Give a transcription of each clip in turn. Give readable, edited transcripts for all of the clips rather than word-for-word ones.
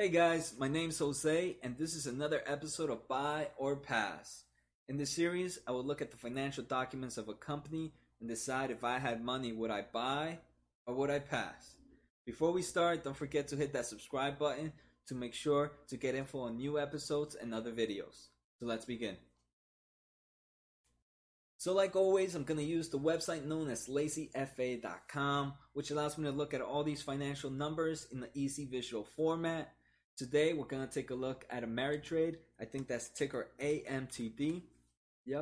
Hey guys, my name's Jose and this is another episode of Buy or Pass. In this series, I will look at the financial documents of a company and decide if I had money, would I buy or would I pass? Before we start, don't forget to hit that subscribe button to make sure to get info on new episodes and other videos. So let's begin. So like always, I'm going to use the website known as LazyFA.com, which allows me to look at all these financial numbers in the easy visual format. Today, we're going to take a look at Ameritrade. I think that's ticker AMTD. Yep.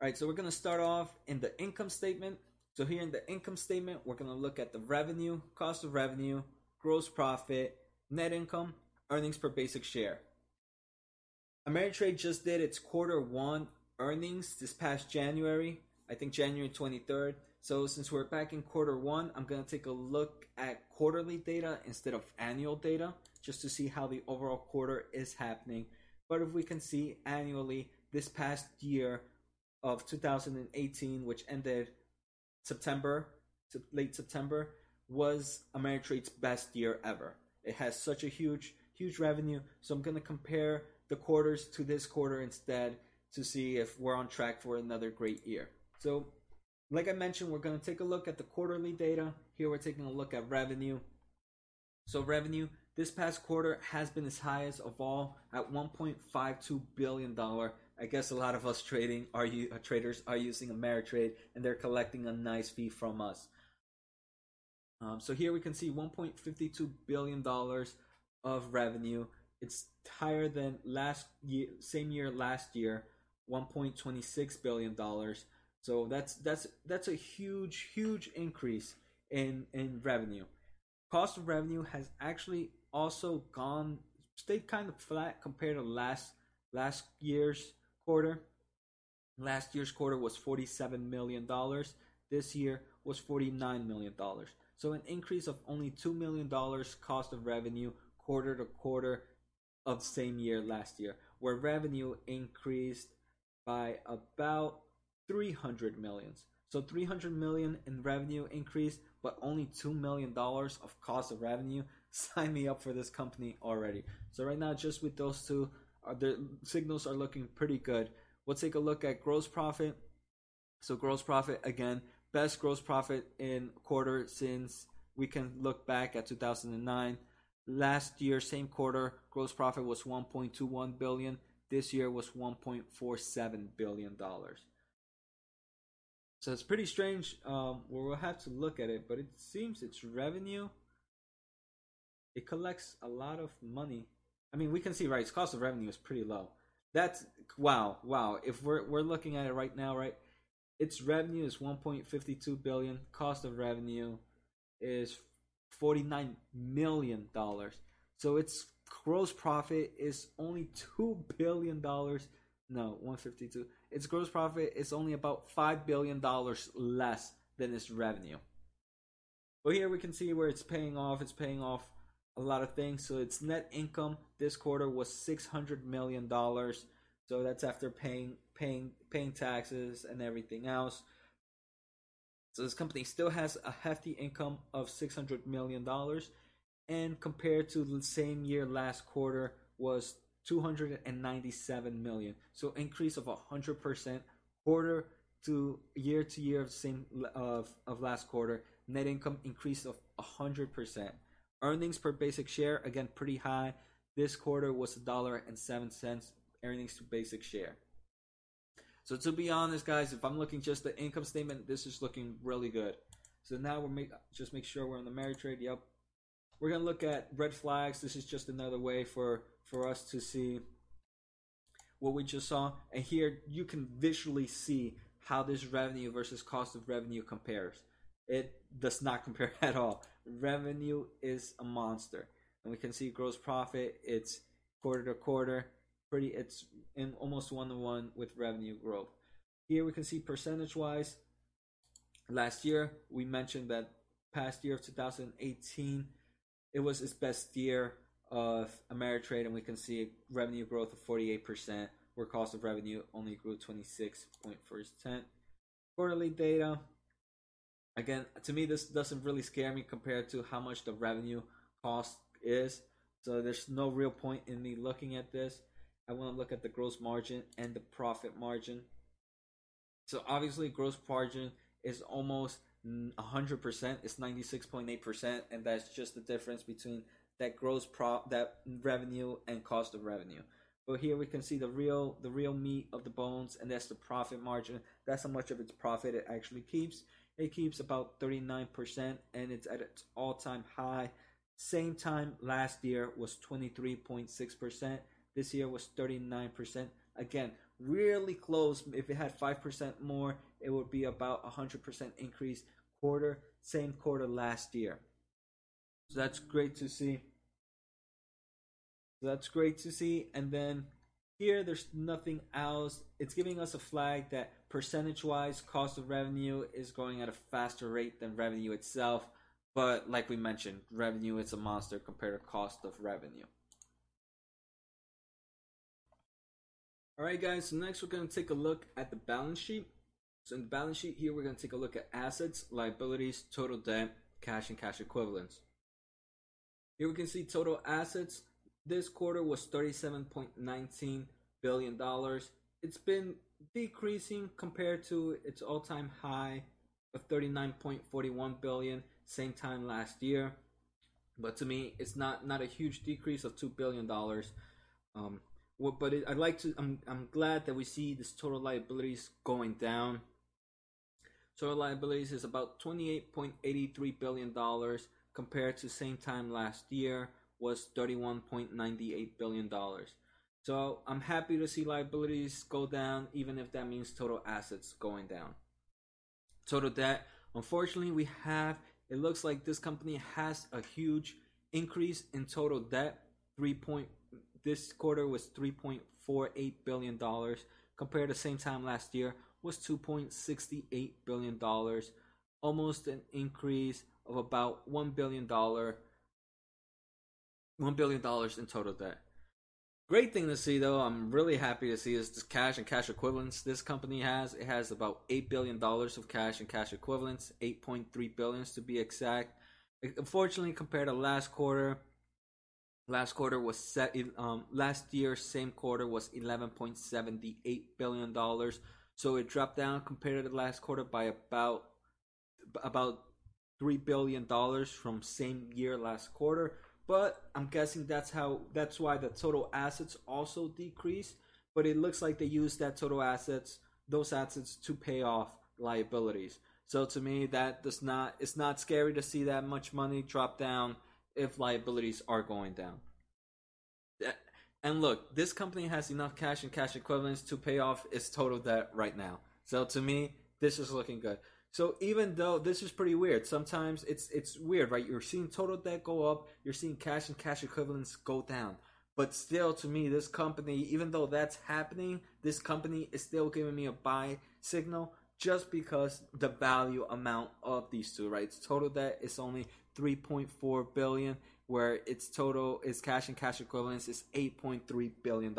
All right, so we're going to start off in the income statement. So here in the income statement, we're going to look at the revenue, cost of revenue, gross profit, net income, earnings per basic share. Ameritrade just did its quarter one earnings this past January. I think January 23rd. So since we're back in quarter one, I'm going to take a look at quarterly data instead of annual data just to see how the overall quarter is happening. But if we can see annually this past year of 2018, which ended late September, was Ameritrade's best year ever. It has such a huge revenue. So I'm going to compare the quarters to this quarter instead to see if we're on track for another great year. So like I mentioned, we're going to take a look at the quarterly data. Here we're taking a look at revenue. So revenue this past quarter has been as high as of all at $1.52 billion. I guess a lot of us traders are using Ameritrade and they're collecting a nice fee from us. So here we can see $1.52 billion of revenue. It's higher than last year, $1.26 billion. So that's a huge increase in revenue. Cost of revenue has actually also stayed kind of flat compared to last year's quarter. Last year's quarter was $47 million. This year was $49 million. So an increase of only $2 million cost of revenue quarter to quarter of same year last year, where revenue increased by about $300 million. So $300 million in revenue increase, but only $2 million of cost of revenue. Sign me up for this company already. So right now, just with those two, the signals are looking pretty good. We'll take a look at gross profit. So gross profit again, best gross profit in quarter since we can look back at 2009. Last year, same quarter, gross profit was $1.21 billion. This year was $1.47 billion. So it's pretty strange. Well, we'll have to look at it, but it seems it's revenue. It collects a lot of money. I mean, we can see, right, its cost of revenue is pretty low. That's, wow. If we're looking at it right now, right, its revenue is $1.52 billion. Cost of revenue is $49 million. So its gross profit is only $2 billion. No, 152. Its gross profit is only about $5 billion less than its revenue. But here we can see where it's paying off. It's paying off a lot of things. So its net income this quarter was $600 million. So that's after paying taxes and everything else. So this company still has a hefty income of $600 million, and compared to the same year last quarter was $297 million. So increase of 100% quarter to year of last quarter. Net income increase of 100%. Earnings per basic share, again, pretty high. This quarter was $1.07 earnings to basic share. So to be honest, guys, if I'm looking just the income statement, this is looking really good. So now we're just make sure we're on the Ameritrade. Yep. We're going to look at red flags. This is just another way for us to see what we just saw. And here you can visually see how this revenue versus cost of revenue compares. It does not compare at all. Revenue is a monster. And we can see gross profit. It's quarter to quarter. It's in almost one-to-one with revenue growth. Here we can see percentage-wise. Last year, we mentioned that past year of 2018, it was its best year of Ameritrade, and we can see revenue growth of 48%, where cost of revenue only grew 26.4%. Quarterly data, Again, to me, this doesn't really scare me compared to how much the revenue cost is. So there's no real point in me looking at this. I want to look at the gross margin and the profit margin. So obviously, gross margin is almost 100%. It's 96.8%, and that's just the difference between that that revenue and cost of revenue. But here we can see the real meat of the bones, and that's the profit margin. That's how much of its profit it actually keeps. It keeps about 39%, and it's at its all-time high. Same time last year was 23.6%. This year was 39%. Again, really close. If it had 5% more, it would be about 100% increase same quarter last year. So that's great to see. And then here, there's nothing else. It's giving us a flag that percentage-wise, cost of revenue is growing at a faster rate than revenue itself. But like we mentioned, revenue is a monster compared to cost of revenue. Alright guys, so next we're going to take a look at the balance sheet. So in the balance sheet here, we're going to take a look at assets, liabilities, total debt, cash and cash equivalents. Here we can see total assets. This quarter was $37.19 billion. It's been decreasing compared to its all-time high of $39.41 billion same time last year. But to me, it's not a huge decrease of $2 billion. I'm glad that we see this total liabilities going down. Total liabilities is about $28.83 billion compared to same time last year was $31.98 billion. So I'm happy to see liabilities go down, even if that means total assets going down. Total debt, unfortunately, it looks like this company has a huge increase in total debt. This quarter was $3.48 billion compared to same time last year was $2.68 billion, almost an increase of about $1 billion in total debt. Great thing to see though, I'm really happy to see is this cash and cash equivalents this company has. It has about $8 billion of cash and cash equivalents, 8.3 billions to be exact. Unfortunately, compared to last year's same quarter was $11.78 billion. So it dropped down compared to the last quarter by about $3 billion from same year last quarter. But I'm guessing that's why the total assets also decreased. But it looks like they used that those assets to pay off liabilities. So to me, it's not scary to see that much money drop down if liabilities are going down. And look, this company has enough cash and cash equivalents to pay off its total debt right now. So to me, this is looking good. So even though this is pretty weird, sometimes it's weird, right? You're seeing total debt go up, you're seeing cash and cash equivalents go down. But still, to me, this company, even though that's happening, this company is still giving me a buy signal just because the value amount of these two, right? Its total debt is only $3.4 billion, where its cash and cash equivalents is $8.3 billion.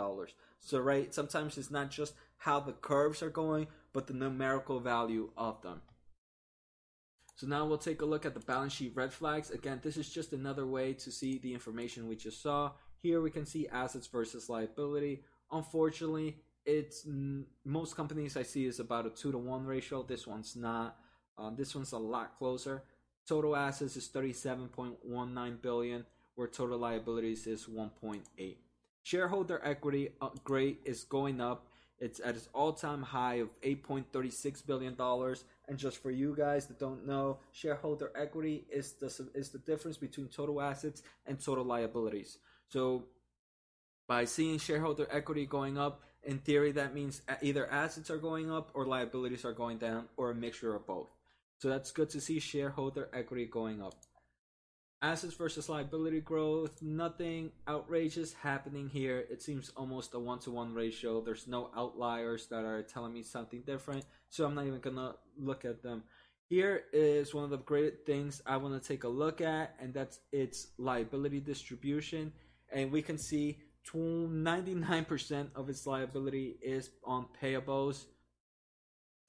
So, right, sometimes it's not just how the curves are going, but the numerical value of them. So now we'll take a look at the balance sheet red flags. Again, this is just another way to see the information we just saw. Here we can see assets versus liability. Unfortunately, most companies I see is about a 2-to-1 ratio. This one's not. This one's a lot closer. Total assets is $37.19 billion, where total liabilities is $1.8. Shareholder equity grade is going up. It's at its all-time high of $8.36 billion. And just for you guys that don't know, shareholder equity is the difference between total assets and total liabilities. So by seeing shareholder equity going up, in theory, that means either assets are going up or liabilities are going down, or a mixture of both. So that's good to see shareholder equity going up. Assets versus liability growth, nothing outrageous happening here. It seems almost a 1-to-1 ratio. There's no outliers that are telling me something different, so I'm not even going to look at them. Here is one of the great things I want to take a look at, and that's its liability distribution. And we can see 99% of its liability is on payables.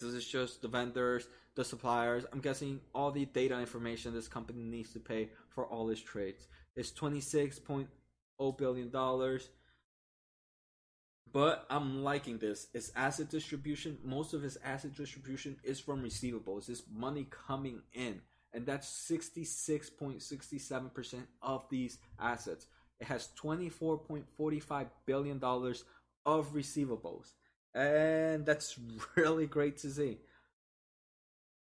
This is just the vendors, the suppliers. I'm guessing all the data information this company needs to pay for all its trades. It's $26.0 billion. But I'm liking this. It's asset distribution. Most of his asset distribution is from receivables. It's money coming in. And that's 66.67% of these assets. It has $24.45 billion of receivables. And that's really great to see.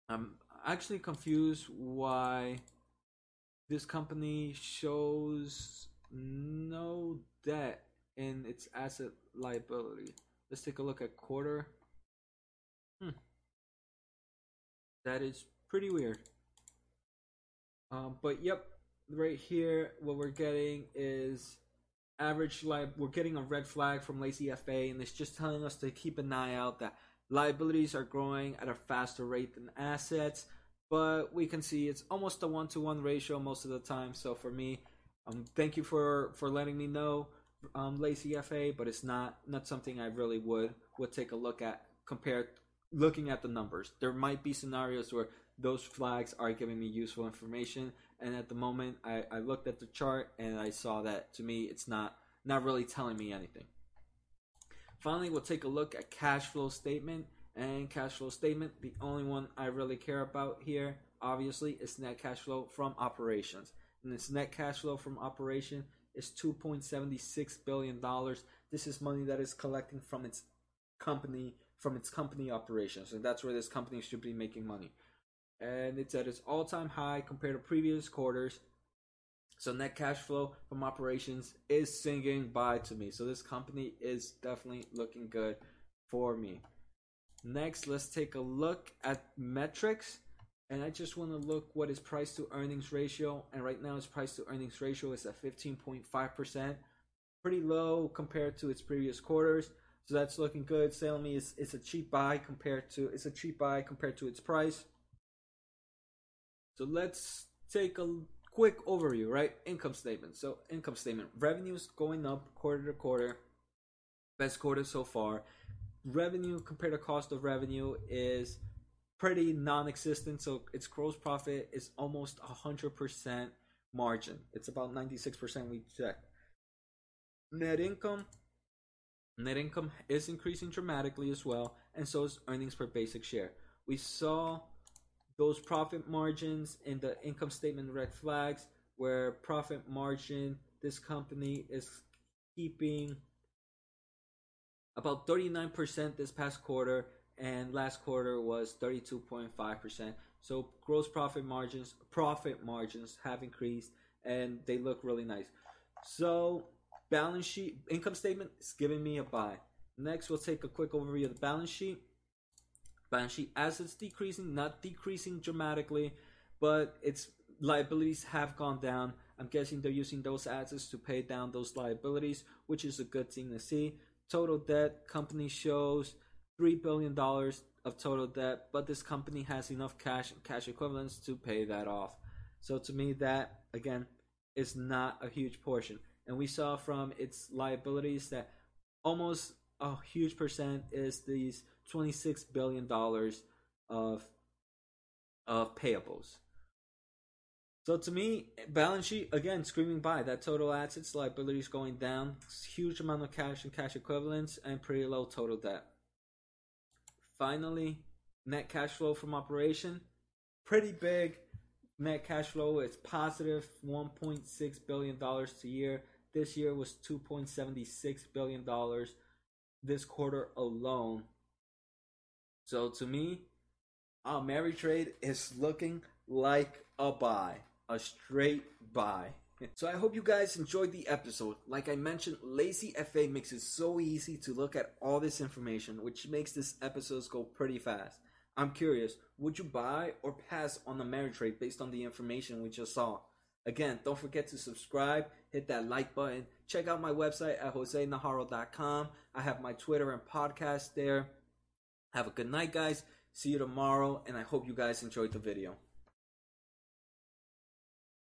I'm actually confused why this company shows no debt in its asset liability. Let's take a look at quarter. That is pretty weird. But yep, right here, what we're getting is average life. We're getting a red flag from LazyFA, and it's just telling us to keep an eye out that liabilities are growing at a faster rate than assets. But we can see it's almost a one-to-one ratio most of the time. So for me, thank you for letting me know, LazyFA, but it's not something I really would take a look at compared looking at the numbers. There might be scenarios where those flags are giving me useful information, and at the moment I looked at the chart and I saw that to me it's not really telling me anything. Finally, we'll take a look at cash flow statement. And cash flow statement, the only one I really care about here obviously is net cash flow from operations, and this net cash flow from operation is $2.76 billion. This is money that is collecting from its company operations, and that's where this company should be making money. And it's at its all-time high compared to previous quarters. So net cash flow from operations is singing bye to me. So this company is definitely looking good for me. Next, let's take a look at metrics. And I just want to look what is price to earnings ratio. And right now its price to earnings ratio is at 15.5%. Pretty low compared to its previous quarters. So that's looking good. Selling me it's a cheap buy compared to its price. So let's take a quick overview, right? Income statement. So income statement. Revenues going up quarter to quarter. Best quarter so far. Revenue compared to cost of revenue is pretty non-existent. So its gross profit is almost 100% margin. It's about 96% we checked. Net income. Net income is increasing dramatically as well. And so is earnings per basic share. We saw those profit margins in the income statement red flags, where profit margin, this company is keeping about 39% this past quarter, and last quarter was 32.5%. So gross profit margins have increased, and they look really nice. So balance sheet, income statement is giving me a buy. Next, we'll take a quick overview of the balance sheet. Balance sheet assets decreasing, not decreasing dramatically, but its liabilities have gone down. I'm guessing they're using those assets to pay down those liabilities, which is a good thing to see. Total debt, company shows $3 billion of total debt, but this company has enough cash and cash equivalents to pay that off. So to me, that, again, is not a huge portion. And we saw from its liabilities that almost a huge percent is these $26 billion of payables. So to me, balance sheet, again, screaming buy. That total assets, liabilities going down, huge amount of cash and cash equivalents, and pretty low total debt. Finally, net cash flow from operation, pretty big. Net cash flow is positive $1.6 billion a year. This year was $2.76 billion this quarter alone. So to me, Ameritrade is looking like a buy, a straight buy. So I hope you guys enjoyed the episode. Like I mentioned, LazyFA makes it so easy to look at all this information, which makes this episode go pretty fast. I'm curious, would you buy or pass on Ameritrade based on the information we just saw? Again, don't forget to subscribe, hit that like button, check out my website at josenaharo.com. I have my Twitter and podcast there. Have a good night, guys. See you tomorrow, and I hope you guys enjoyed the video.